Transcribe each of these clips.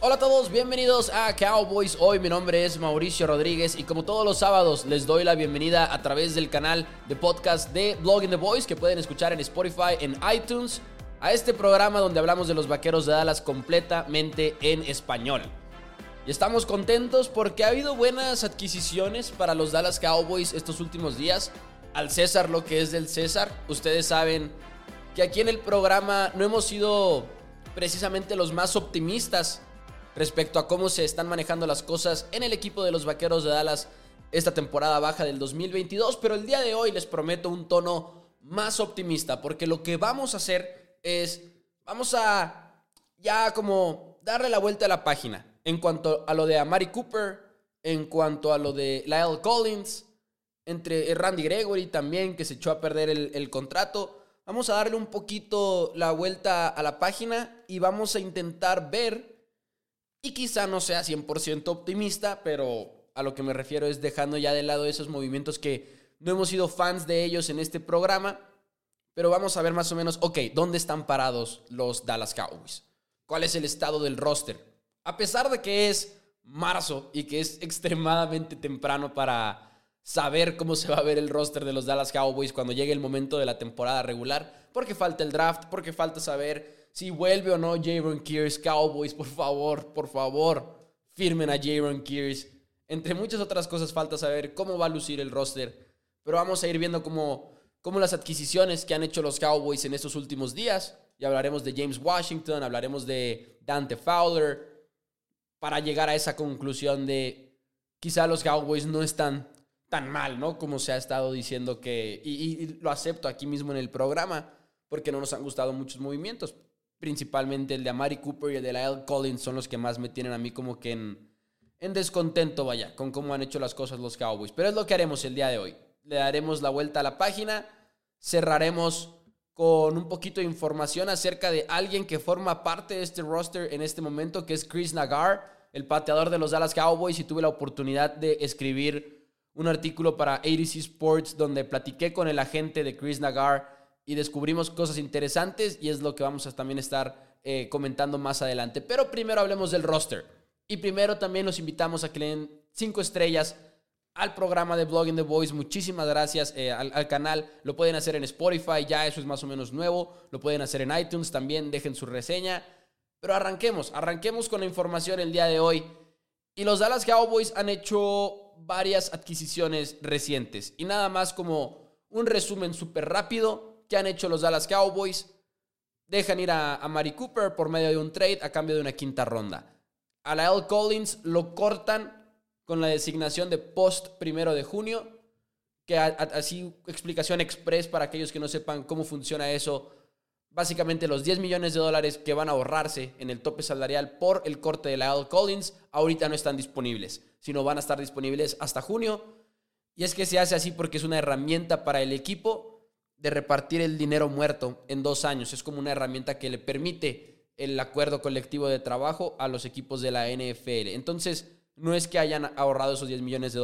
Hola a todos, bienvenidos a Cowboys Hoy. Mi nombre es Mauricio Rodríguez y como todos los sábados les doy la bienvenida a través del canal de podcast de Blogging the Boys que pueden escuchar en Spotify, en iTunes, a este programa donde hablamos de los Vaqueros de Dallas completamente en español. Y estamos contentos porque ha habido buenas adquisiciones para los Dallas Cowboys estos últimos días. Al César lo que es del César. Ustedes saben que aquí en el programa no hemos sido precisamente los más optimistas respecto a cómo se están manejando las cosas en el equipo de los Vaqueros de Dallas esta temporada baja del 2022, pero el día de hoy les prometo un tono más optimista, porque lo que vamos a hacer es, vamos a ya como darle la vuelta a la página en cuanto a lo de Amari Cooper, en cuanto a lo de La'el Collins, entre Randy Gregory también, que se echó a perder el contrato. Vamos a darle un poquito la vuelta a la página y vamos a intentar ver. Y quizá no sea 100% optimista, pero a lo que me refiero es dejando ya de lado esos movimientos que no hemos sido fans de ellos en este programa. Pero vamos a ver más o menos, ok, ¿dónde están parados los Dallas Cowboys? ¿Cuál es el estado del roster? A pesar de que es marzo y que es extremadamente temprano para saber cómo se va a ver el roster de los Dallas Cowboys cuando llegue el momento de la temporada regular, porque falta el draft, porque falta saber si vuelve o no Jayron Kearse. Cowboys, por favor, firmen a Jayron Kearse. Entre muchas otras cosas falta saber cómo va a lucir el roster. Pero vamos a ir viendo cómo las adquisiciones que han hecho los Cowboys en estos últimos días. Y hablaremos de James Washington, hablaremos de Dante Fowler, para llegar a esa conclusión de quizá los Cowboys no están tan mal, ¿no? Como se ha estado diciendo que... Y lo acepto aquí mismo en el programa, porque no nos han gustado muchos movimientos. Principalmente el de Amari Cooper y el de La'el Collins son los que más me tienen a mí como que en descontento, vaya, con cómo han hecho las cosas los Cowboys. Pero es lo que haremos el día de hoy. Le daremos la vuelta a la página, cerraremos con un poquito de información acerca de alguien que forma parte de este roster en este momento, que es Chris Naggar, el pateador de los Dallas Cowboys, y tuve la oportunidad de escribir un artículo para ABC Sports donde platiqué con el agente de Chris Naggar y descubrimos cosas interesantes, y es lo que vamos a también estar comentando más adelante. Pero primero hablemos del roster. Y primero también los invitamos a que le den 5 estrellas al programa de Blogging the Boys. Muchísimas gracias al canal. Lo pueden hacer en Spotify, ya eso es más o menos nuevo. Lo pueden hacer en iTunes también, dejen su reseña. Pero arranquemos con la información el día de hoy. Y los Dallas Cowboys han hecho varias adquisiciones recientes. Y nada más como un resumen súper rápido. ¿Qué han hecho los Dallas Cowboys? Dejan ir a Amari Cooper por medio de un trade a cambio de una 5ª ronda. A La'el Collins lo cortan con la designación de post 1 de junio, que así explicación express para aquellos que no sepan cómo funciona eso. Básicamente los $10 millones que van a ahorrarse en el tope salarial por el corte de La'el Collins ahorita no están disponibles, sino van a estar disponibles hasta junio. Y es que se hace así porque es una herramienta para el equipo de repartir el dinero muerto en 2 años. Es como una herramienta que le permite el acuerdo colectivo de trabajo a los equipos de la NFL. Entonces, No es que hayan ahorrado esos $10 millones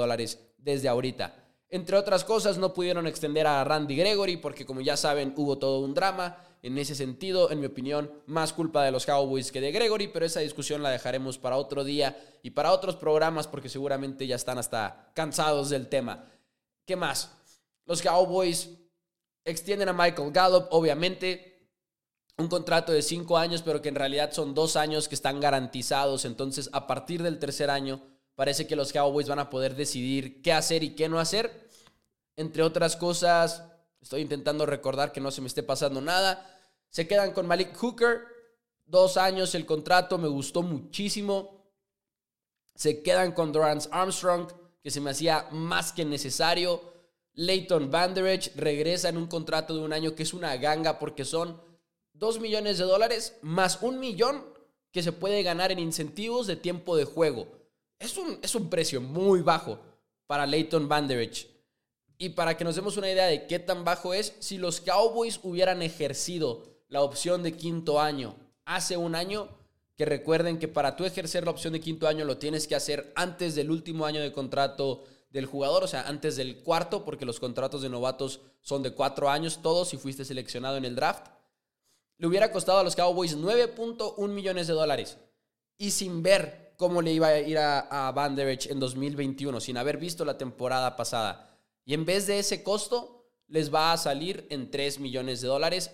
desde ahorita. Entre otras cosas, no pudieron extender a Randy Gregory porque, como ya saben, hubo todo un drama. En ese sentido, en mi opinión, más culpa de los Cowboys que de Gregory, pero esa discusión la dejaremos para otro día y para otros programas porque seguramente ya están hasta cansados del tema. ¿Qué más? Los Cowboys extienden a Michael Gallup, obviamente, un contrato de 5 años, pero que en realidad son 2 años que están garantizados. Entonces, a partir del tercer año, parece que los Cowboys van a poder decidir qué hacer y qué no hacer. Entre otras cosas, estoy intentando recordar que no se me esté pasando nada. Se quedan con Malik Hooker. 2 años el contrato, me gustó muchísimo. Se quedan con Dorance Armstrong, que se me hacía más que necesario. Leighton Vanderjagt regresa en un contrato de 1 año, que es una ganga porque son $2 millones más $1 millón que se puede ganar en incentivos de tiempo de juego. Es un precio muy bajo para Leighton Vanderjagt. Y para que nos demos una idea de qué tan bajo es, si los Cowboys hubieran ejercido la opción de 5º año hace 1 año, que recuerden que para tú ejercer la opción de 5º año lo tienes que hacer antes del último año de contrato del jugador, o sea, antes del 4º, porque los contratos de novatos son de 4 años todos si fuiste seleccionado en el draft. Le hubiera costado a los Cowboys $9.1 millones y sin ver cómo le iba a ir a Vanderjagt en 2021, sin haber visto la temporada pasada. Y en vez de ese costo, les va a salir en $3 millones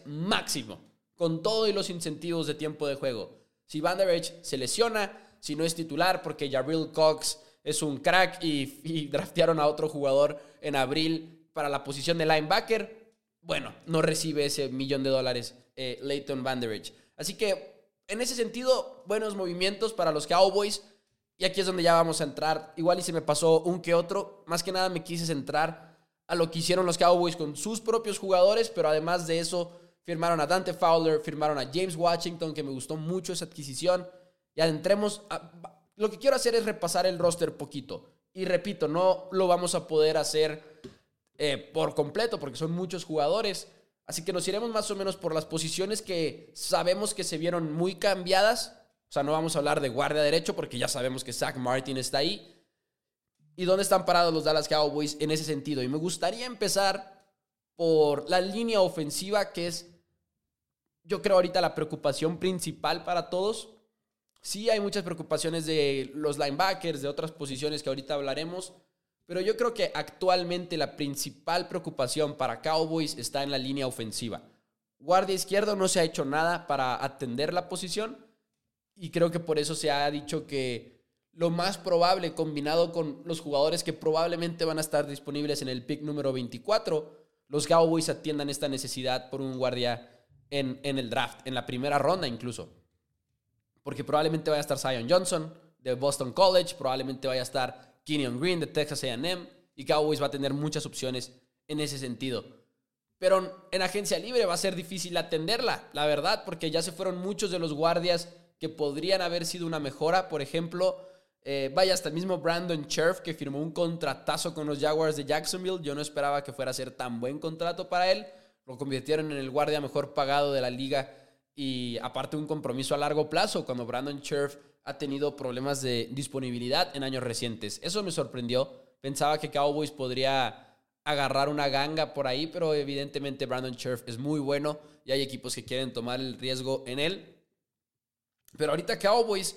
máximo, con todo y los incentivos de tiempo de juego. Si Vanderjagt se lesiona, si no es titular, porque Jarrell Cox es un crack y draftearon a otro jugador en abril para la posición de linebacker, bueno, no recibe ese $1 millón Leighton Vanderjagt. Así que, en ese sentido, buenos movimientos para los Cowboys. Y aquí es donde ya vamos a entrar. Igual y se me pasó un que otro. Más que nada me quise centrar a lo que hicieron los Cowboys con sus propios jugadores. Pero además de eso, firmaron a Dante Fowler, firmaron a James Washington, que me gustó mucho esa adquisición. Y adentremos a... Lo que quiero hacer es repasar el roster poquito. Y repito, no lo vamos a poder hacer por completo porque son muchos jugadores. Así que nos iremos más o menos por las posiciones que sabemos que se vieron muy cambiadas. O sea, no vamos a hablar de guardia derecho porque ya sabemos que Zach Martin está ahí. ¿Y dónde están parados los Dallas Cowboys en ese sentido? Y me gustaría empezar por la línea ofensiva, que es, yo creo, ahorita la preocupación principal para todos. Sí hay muchas preocupaciones de los linebackers, de otras posiciones que ahorita hablaremos, pero yo creo que actualmente la principal preocupación para Cowboys está en la línea ofensiva. Guardia izquierdo no se ha hecho nada para atender la posición. Y creo que por eso se ha dicho que lo más probable, combinado con los jugadores que probablemente van a estar disponibles en el pick número 24, los Cowboys atiendan esta necesidad por un guardia en el draft, en la primera ronda incluso. Porque probablemente vaya a estar Zion Johnson de Boston College, probablemente vaya a estar Kenyon Green de Texas A&M, y Cowboys va a tener muchas opciones en ese sentido. Pero en agencia libre va a ser difícil atenderla, la verdad, porque ya se fueron muchos de los guardias que podrían haber sido una mejora. Por ejemplo, vaya, hasta el mismo Brandon Scherf, que firmó un contratazo con los Jaguars de Jacksonville. Yo no esperaba que fuera a ser tan buen contrato para él. Lo convirtieron en el guardia mejor pagado de la liga y aparte un compromiso a largo plazo, cuando Brandon Scherf ha tenido problemas de disponibilidad en años recientes. Eso me sorprendió. Pensaba que Cowboys podría agarrar una ganga por ahí, pero evidentemente Brandon Scherf es muy bueno y hay equipos que quieren tomar el riesgo en él. Pero ahorita Cowboys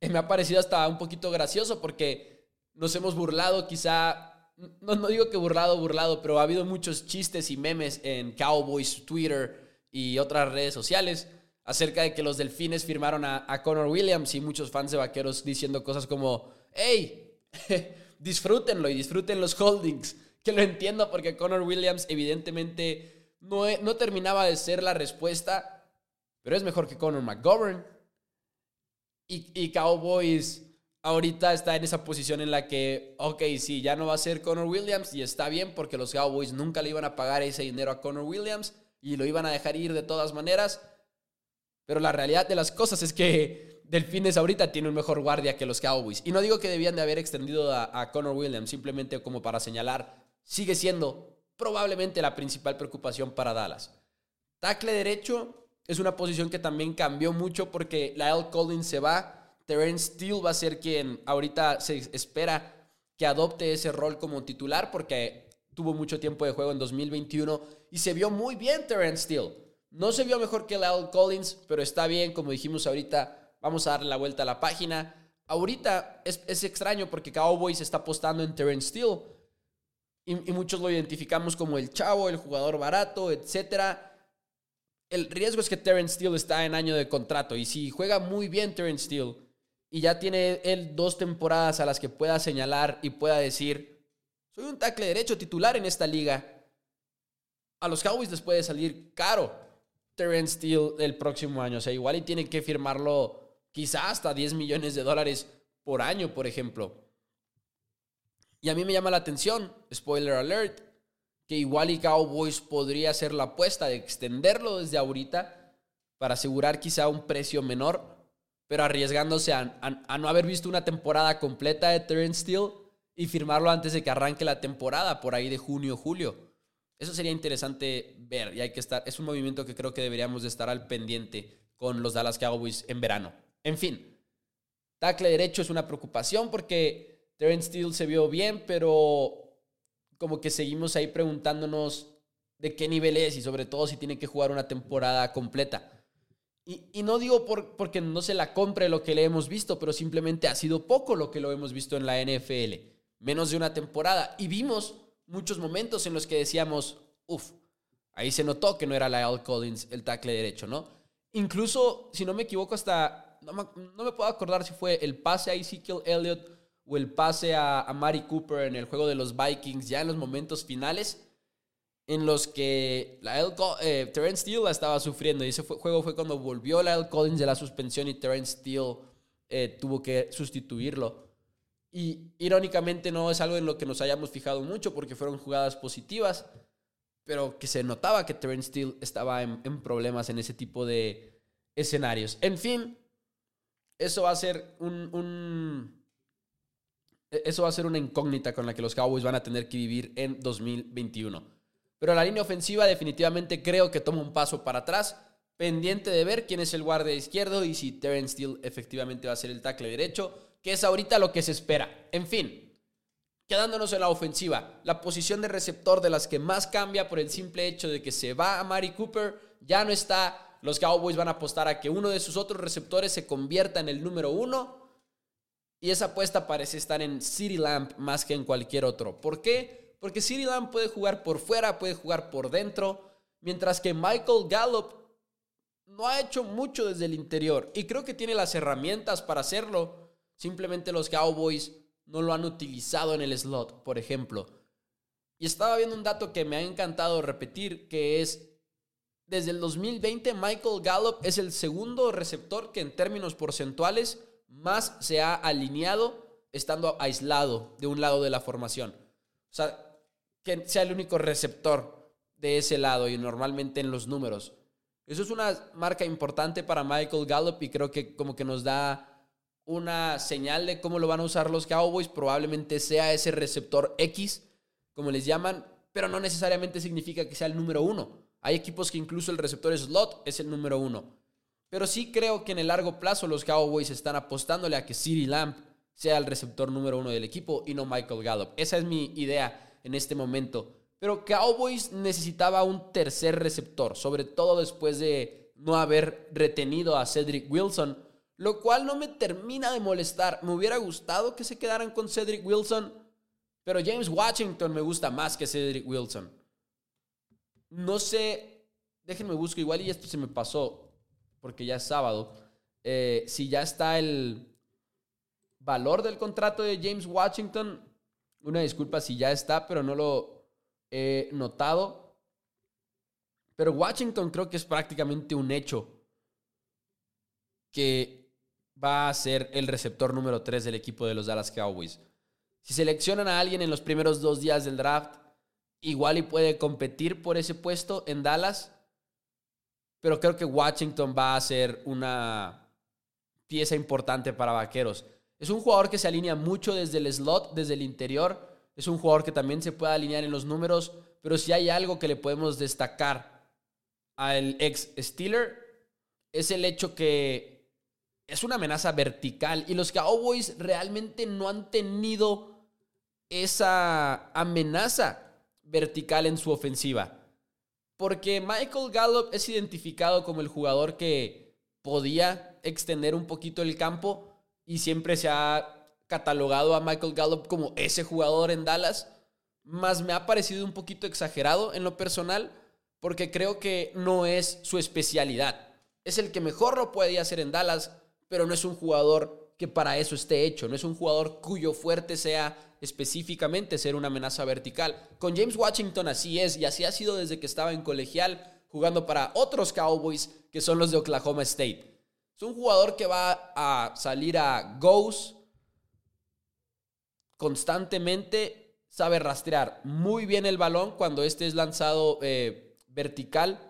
me ha parecido hasta un poquito gracioso porque nos hemos burlado, quizá, no digo que burlado, pero ha habido muchos chistes y memes en Cowboys, Twitter y otras redes sociales acerca de que los Delfines firmaron a Connor Williams y muchos fans de Vaqueros diciendo cosas como, hey, disfrútenlo y disfruten los holdings, que lo entiendo porque Connor Williams evidentemente no terminaba de ser la respuesta, pero es mejor que Conor McGovern. Y Cowboys ahorita está en esa posición en la que, ok, sí, ya no va a ser Connor Williams y está bien porque los Cowboys nunca le iban a pagar ese dinero a Connor Williams y lo iban a dejar ir de todas maneras. Pero la realidad de las cosas es que Delfines ahorita tiene un mejor guardia que los Cowboys. Y no digo que debían de haber extendido a Connor Williams, simplemente como para señalar, sigue siendo probablemente la principal preocupación para Dallas. Tackle derecho es una posición que también cambió mucho porque La'el Collins se va. Terrence Steele va a ser quien ahorita se espera que adopte ese rol como titular porque tuvo mucho tiempo de juego en 2021 y se vio muy bien Terrence Steele. No se vio mejor que La'el Collins, pero está bien, como dijimos ahorita, vamos a darle la vuelta a la página. Ahorita es extraño porque Cowboys está apostando en Terrence Steele y muchos lo identificamos como el chavo, el jugador barato, etc. El riesgo es que Terrence Steele está en año de contrato y si juega muy bien Terrence Steele y ya tiene él 2 temporadas a las que pueda señalar y pueda decir soy un tackle derecho titular en esta liga, a los Cowboys les puede salir caro Terrence Steele el próximo año. O sea, igual y tienen que firmarlo quizá hasta $10 millones por año, por ejemplo. Y a mí me llama la atención, spoiler alert, que igual y Cowboys podría hacer la apuesta de extenderlo desde ahorita para asegurar quizá un precio menor, pero arriesgándose a no haber visto una temporada completa de Terrence Steele y firmarlo antes de que arranque la temporada, por ahí de junio o julio. Eso sería interesante ver y hay que estar. Es un movimiento que creo que deberíamos de estar al pendiente con los Dallas Cowboys en verano. En fin, tackle derecho es una preocupación porque Terrence Steele se vio bien, pero como que seguimos ahí preguntándonos de qué nivel es y sobre todo si tiene que jugar una temporada completa. Y no digo porque no se la compre lo que le hemos visto, pero simplemente ha sido poco lo que lo hemos visto en la NFL. Menos de una temporada. Y vimos muchos momentos en los que decíamos, ahí se notó que no era La'el Collins el tackle derecho, ¿no? Incluso, si no me equivoco, hasta... No me puedo acordar si fue el pase a Ezekiel Elliott o el pase a Amari Cooper en el juego de los Vikings, ya en los momentos finales, en los que Terrence Steele la estaba sufriendo. Y ese juego fue cuando volvió La'el Collins de la suspensión y Terrence Steele tuvo que sustituirlo. Y irónicamente no es algo en lo que nos hayamos fijado mucho porque fueron jugadas positivas, pero que se notaba que Terrence Steele estaba en problemas en ese tipo de escenarios. En fin... Eso va a ser una incógnita con la que los Cowboys van a tener que vivir en 2021. Pero la línea ofensiva definitivamente creo que toma un paso para atrás, pendiente de ver quién es el guardia izquierdo y si Terrence Steele efectivamente va a ser el tackle derecho, que es ahorita lo que se espera. En fin, quedándonos en la ofensiva, la posición de receptor de las que más cambia por el simple hecho de que se va Amari Cooper, ya no está... Los Cowboys van a apostar a que uno de sus otros receptores se convierta en el número 1 y esa apuesta parece estar en CeeDee Lamb más que en cualquier otro. ¿Por qué? Porque CeeDee Lamb puede jugar por fuera, puede jugar por dentro, mientras que Michael Gallup no ha hecho mucho desde el interior y creo que tiene las herramientas para hacerlo. Simplemente los Cowboys no lo han utilizado en el slot, por ejemplo. Y estaba viendo un dato que me ha encantado repetir, que es... Desde el 2020, Michael Gallup es el segundo receptor que en términos porcentuales más se ha alineado estando aislado de un lado de la formación. O sea, que sea el único receptor de ese lado y normalmente en los números. Eso es una marca importante para Michael Gallup y creo que como que nos da una señal de cómo lo van a usar los Cowboys. Probablemente sea ese receptor X, como les llaman, pero no necesariamente significa que sea el número 1. Hay equipos que incluso el receptor slot es el número 1. Pero sí creo que en el largo plazo los Cowboys están apostándole a que CeeDee Lamb sea el receptor número 1 del equipo y no Michael Gallup. Esa es mi idea en este momento. Pero Cowboys necesitaba un tercer receptor, sobre todo después de no haber retenido a Cedric Wilson, lo cual no me termina de molestar. Me hubiera gustado que se quedaran con Cedric Wilson, pero James Washington me gusta más que Cedric Wilson. No sé, déjenme busco igual y esto se me pasó porque ya es sábado. Si ya está el valor del contrato de James Washington, una disculpa si ya está, pero no lo he notado. Pero Washington creo que es prácticamente un hecho que va a ser el receptor número 3 del equipo de los Dallas Cowboys. Si seleccionan a alguien en los primeros 2 días del draft, igual y puede competir por ese puesto en Dallas, pero creo que Washington va a ser una pieza importante para Vaqueros. Es un jugador que se alinea mucho desde el slot, desde el interior. Es un jugador que también se puede alinear en los números, pero si hay algo que le podemos destacar al ex Steeler es el hecho que es una amenaza vertical. Y los Cowboys realmente no han tenido esa amenaza vertical en su ofensiva. Porque Michael Gallup es identificado como el jugador que podía extender un poquito el campo y siempre se ha catalogado a Michael Gallup como ese jugador en Dallas. Más me ha parecido un poquito exagerado en lo personal porque creo que no es su especialidad. Es el que mejor lo puede hacer en Dallas, pero no es un jugador que para eso esté hecho. No es un jugador cuyo fuerte sea específicamente ser una amenaza vertical. Con James Washington así es, y así ha sido desde que estaba en colegial jugando para otros Cowboys que son los de Oklahoma State. Es un jugador que va a salir a goes constantemente, sabe rastrear muy bien el balón cuando este es lanzado vertical.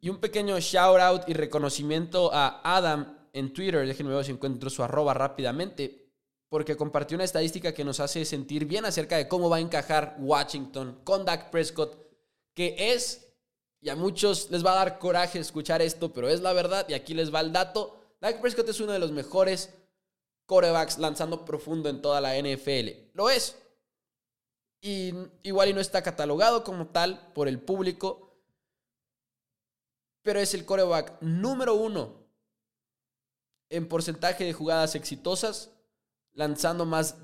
Y un pequeño shout out y reconocimiento a Adam en Twitter. Déjenme ver si encuentro su @ rápidamente, porque compartió una estadística que nos hace sentir bien acerca de cómo va a encajar Washington con Dak Prescott, que es, y a muchos les va a dar coraje escuchar esto, pero es la verdad, y aquí les va el dato. Dak Prescott es uno de los mejores quarterbacks lanzando profundo en toda la NFL. Lo es. Y igual y no está catalogado como tal por el público, pero es el quarterback número 1 en porcentaje de jugadas exitosas, lanzando más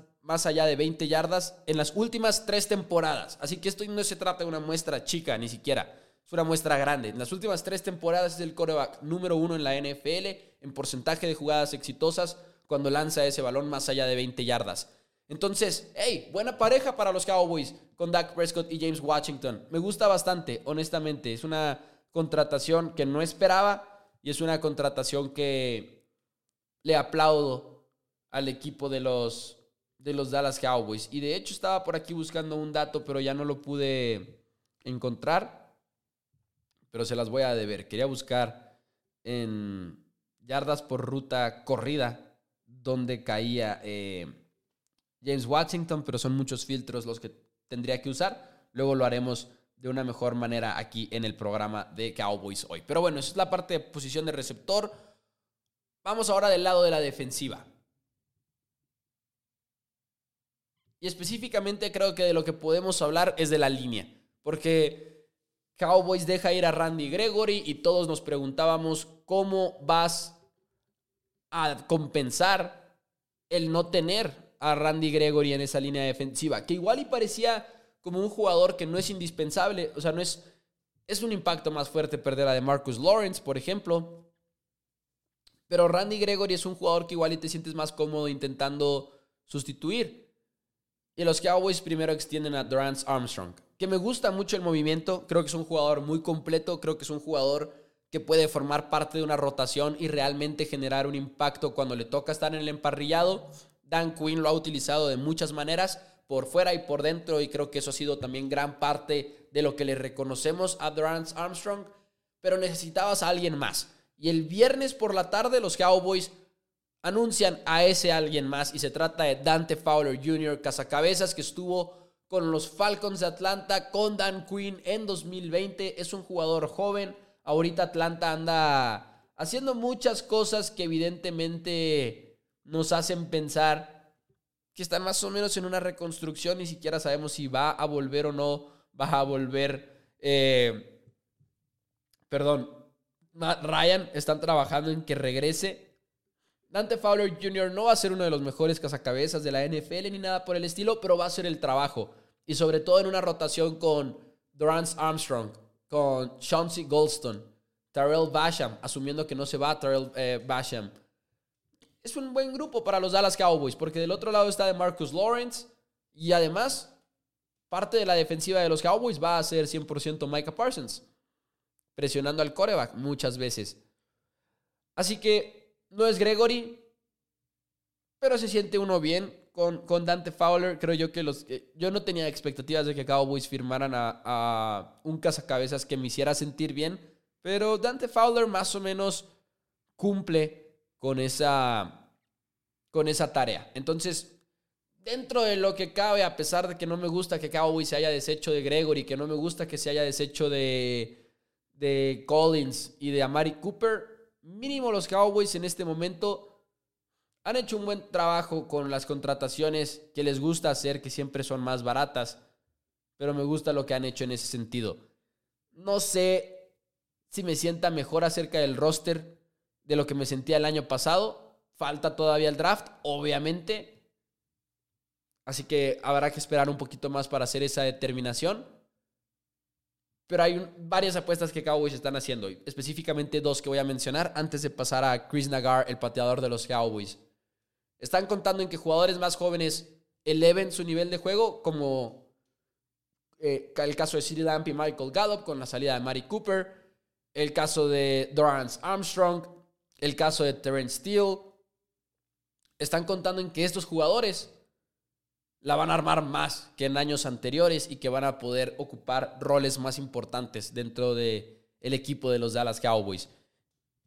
allá de 20 yardas en las últimas 3 temporadas. Así que esto no se trata de una muestra chica, ni siquiera. Es una muestra grande. En las últimas 3 temporadas es el quarterback número 1 en la NFL en porcentaje de jugadas exitosas cuando lanza ese balón más allá de 20 yardas. Entonces, hey, buena pareja para los Cowboys con Dak Prescott y James Washington. Me gusta bastante, honestamente. Es una contratación que no esperaba y es una contratación que le aplaudo al equipo de los Dallas Cowboys. Y de hecho estaba por aquí buscando un dato, pero ya no lo pude encontrar, pero se las voy a deber. Quería buscar en yardas por ruta corrida donde caía James Washington, pero son muchos filtros los que tendría que usar. Luego lo haremos de una mejor manera aquí en el programa de Cowboys hoy. Pero bueno, esa es la parte de posición de receptor. Vamos ahora del lado de la defensiva. Y específicamente creo que de lo que podemos hablar es de la línea, porque Cowboys deja ir a Randy Gregory y todos nos preguntábamos cómo vas a compensar el no tener a Randy Gregory en esa línea defensiva, que igual y parecía como un jugador que no es indispensable. O sea, no es... Es un impacto más fuerte perder a DeMarcus Lawrence, por ejemplo. Pero Randy Gregory es un jugador que igual y te sientes más cómodo intentando sustituir. Y los Cowboys primero extienden a Dorance Armstrong, que me gusta mucho el movimiento. Creo que es un jugador muy completo. Creo que es un jugador que puede formar parte de una rotación y realmente generar un impacto cuando le toca estar en el emparrillado. Dan Quinn lo ha utilizado de muchas maneras, por fuera y por dentro, y creo que eso ha sido también gran parte de lo que le reconocemos a Dorance Armstrong, pero necesitabas a alguien más. Y el viernes por la tarde los Cowboys anuncian a ese alguien más, y se trata de Dante Fowler Jr., cazacabezas que estuvo con los Falcons de Atlanta, con Dan Quinn en 2020. Es un jugador joven. Ahorita Atlanta anda haciendo muchas cosas que evidentemente nos hacen pensar que están más o menos en una reconstrucción. Ni siquiera sabemos si va a volver o no va a volver. Matt Ryan, están trabajando en que regrese. Dante Fowler Jr. no va a ser uno de los mejores cazacabezas de la NFL ni nada por el estilo, pero va a hacer el trabajo. Y sobre todo en una rotación con Dorance Armstrong, con Chauncey Golston, Terrell Basham, asumiendo que no se va Terrell Basham. Es un buen grupo para los Dallas Cowboys, porque del otro lado está DeMarcus Lawrence y además parte de la defensiva de los Cowboys va a ser 100% Micah Parsons, presionando al quarterback muchas veces. Así que no es Gregory, pero se siente uno bien con Dante Fowler. Creo yo que yo no tenía expectativas de que Cowboys firmaran a un cazacabezas que me hiciera sentir bien, pero Dante Fowler más o menos cumple con esa tarea. Entonces, dentro de lo que cabe, a pesar de que no me gusta que Cowboys se haya deshecho de Gregory, que no me gusta que se haya deshecho de Collins y de Amari Cooper, mínimo los Cowboys en este momento han hecho un buen trabajo con las contrataciones que les gusta hacer, que siempre son más baratas, pero me gusta lo que han hecho en ese sentido. No sé si me sienta mejor acerca del roster de lo que me sentía el año pasado. Falta todavía el draft, obviamente. Así que habrá que esperar un poquito más para hacer esa determinación. Pero hay varias apuestas que Cowboys están haciendo, específicamente dos que voy a mencionar antes de pasar a Chris Naggar, el pateador de los Cowboys. Están contando en que jugadores más jóvenes eleven su nivel de juego, como el caso de CeeDee Lamb y Michael Gallup con la salida de Amari Cooper, el caso de Dorance Armstrong, el caso de Terrence Steele. Están contando en que estos jugadores la van a armar más que en años anteriores y que van a poder ocupar roles más importantes dentro del equipo de los Dallas Cowboys.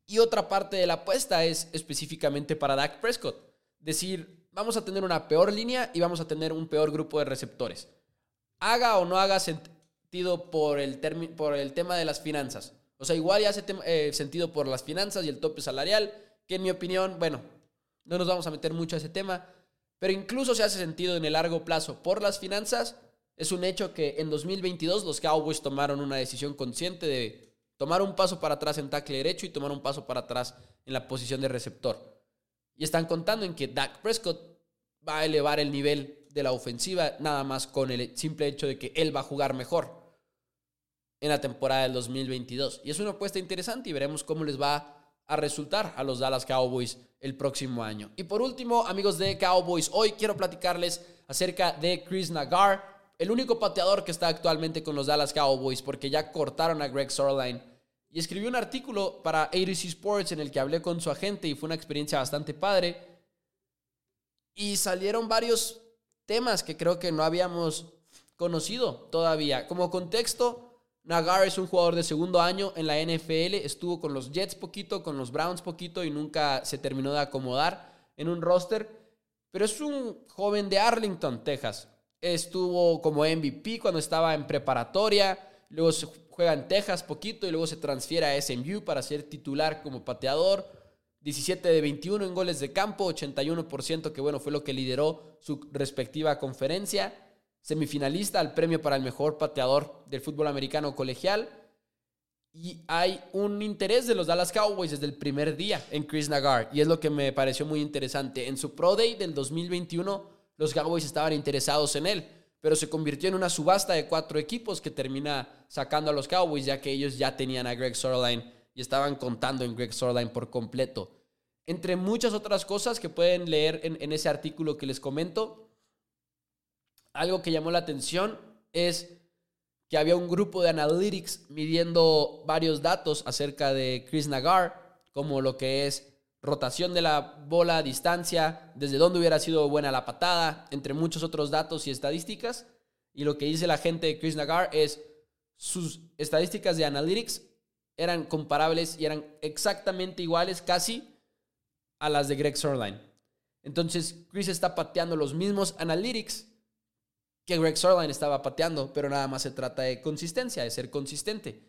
Y otra parte de la apuesta es específicamente para Dak Prescott. Decir, vamos a tener una peor línea y vamos a tener un peor grupo de receptores. Haga o no haga sentido por el tema de las finanzas. O sea, igual ya hace sentido por las finanzas y el tope salarial, que en mi opinión, bueno, no nos vamos a meter mucho a ese tema. Pero incluso se hace sentido en el largo plazo por las finanzas. Es un hecho que en 2022 los Cowboys tomaron una decisión consciente de tomar un paso para atrás en tackle derecho y tomar un paso para atrás en la posición de receptor. Y están contando en que Dak Prescott va a elevar el nivel de la ofensiva nada más con el simple hecho de que él va a jugar mejor en la temporada del 2022. Y es una apuesta interesante y veremos cómo les va a resultar a los Dallas Cowboys el próximo año. Y por último, amigos de Cowboys, hoy quiero platicarles acerca de Chris Naggar, el único pateador que está actualmente con los Dallas Cowboys, porque ya cortaron a Greg Zuerlein. Y escribí un artículo para ABC Sports en el que hablé con su agente y fue una experiencia bastante padre. Y salieron varios temas que creo que no habíamos conocido todavía. Como contexto, Naggar es un jugador de segundo año en la NFL, estuvo con los Jets poquito, con los Browns poquito y nunca se terminó de acomodar en un roster, pero es un joven de Arlington, Texas. Estuvo como MVP cuando estaba en preparatoria, luego se juega en Texas poquito y luego se transfiere a SMU para ser titular como pateador. 17 de 21 en goles de campo, 81%, que bueno, fue lo que lideró su respectiva conferencia. Semifinalista al premio para el mejor pateador del fútbol americano colegial. Y hay un interés de los Dallas Cowboys desde el primer día en Chris Naggar. Y es lo que me pareció muy interesante. En su Pro Day del 2021, los Cowboys estaban interesados en él, pero se convirtió en una subasta de 4 equipos que termina sacando a los Cowboys, ya que ellos ya tenían a Greg Zuerlein y estaban contando en Greg Zuerlein por completo. Entre muchas otras cosas que pueden leer en ese artículo que les comento. Algo que llamó la atención es que había un grupo de analytics midiendo varios datos acerca de Chris Naggar, como lo que es rotación de la bola a distancia, desde dónde hubiera sido buena la patada, entre muchos otros datos y estadísticas. Y lo que dice la gente de Chris Naggar es sus estadísticas de analytics eran comparables y eran exactamente iguales casi a las de Greg Zuerlein. Entonces Chris está pateando los mismos analytics que Greg Zuerlein estaba pateando, pero nada más se trata de consistencia, de ser consistente.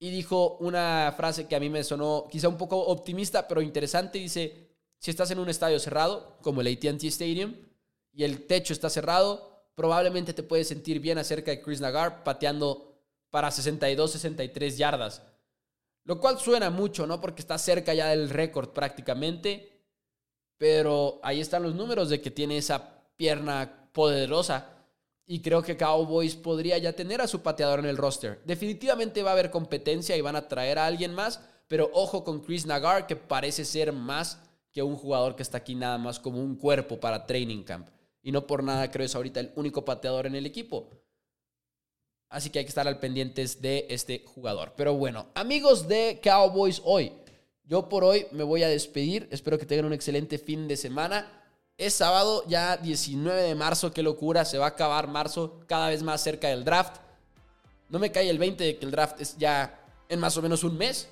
Y dijo una frase que a mí me sonó quizá un poco optimista, pero interesante. Dice, si estás en un estadio cerrado, como el AT&T Stadium, y el techo está cerrado, probablemente te puedes sentir bien acerca de Chris Naggar pateando para 62, 63 yardas. Lo cual suena mucho, ¿no? Porque está cerca ya del récord prácticamente. Pero ahí están los números de que tiene esa pierna poderosa y creo que Cowboys podría ya tener a su pateador en el roster. Definitivamente va a haber competencia y van a traer a alguien más, pero ojo con Chris Naggar, que parece ser más que un jugador que está aquí nada más como un cuerpo para training camp, y no por nada creo es ahorita el único pateador en el equipo, así que hay que estar al pendientes de este jugador. Pero bueno, amigos de Cowboys, hoy yo por hoy me voy a despedir. Espero que tengan un excelente fin de semana. Es sábado, ya 19 de marzo, qué locura, se va a acabar marzo, cada vez más cerca del draft. No me cae el 20 de que el draft es ya en más o menos un mes.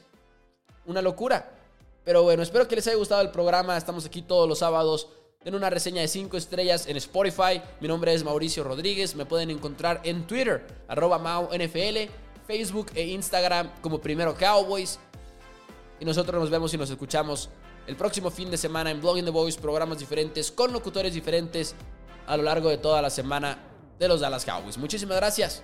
Una locura. Pero bueno, espero que les haya gustado el programa, estamos aquí todos los sábados. Den una reseña de 5 estrellas en Spotify. Mi nombre es Mauricio Rodríguez, me pueden encontrar en Twitter, @MauNFL, Facebook e Instagram como Primero Cowboys. Y nosotros nos vemos y nos escuchamos el próximo fin de semana en Blogging the Boys, programas diferentes, con locutores diferentes a lo largo de toda la semana de los Dallas Cowboys. Muchísimas gracias.